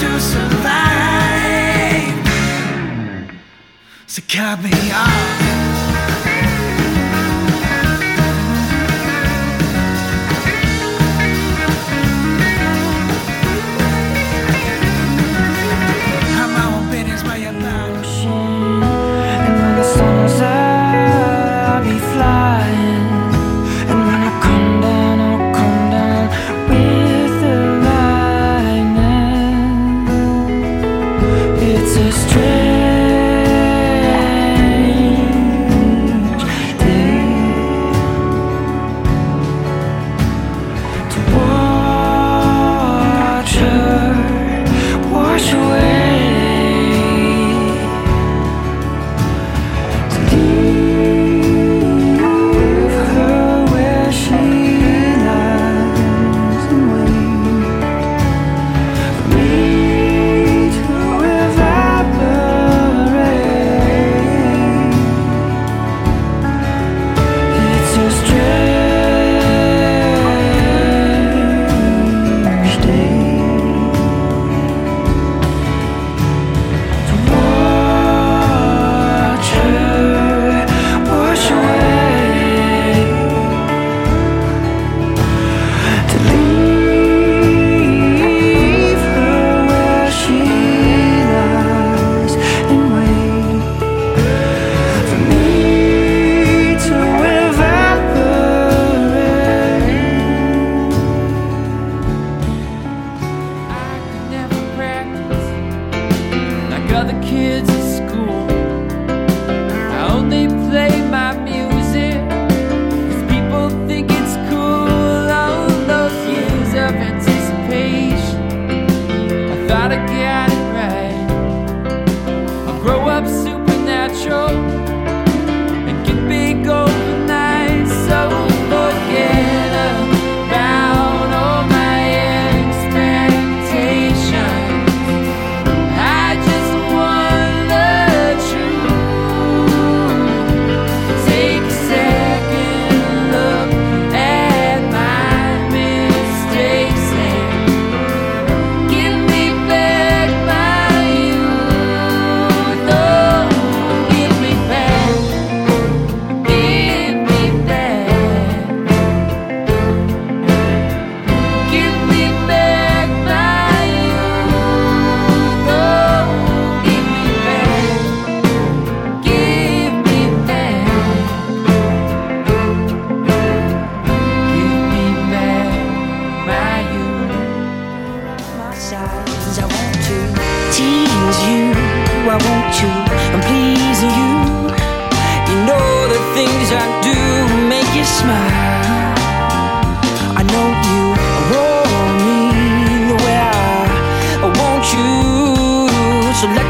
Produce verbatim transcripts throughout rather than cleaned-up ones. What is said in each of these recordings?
to survive. So cut me off.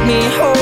Me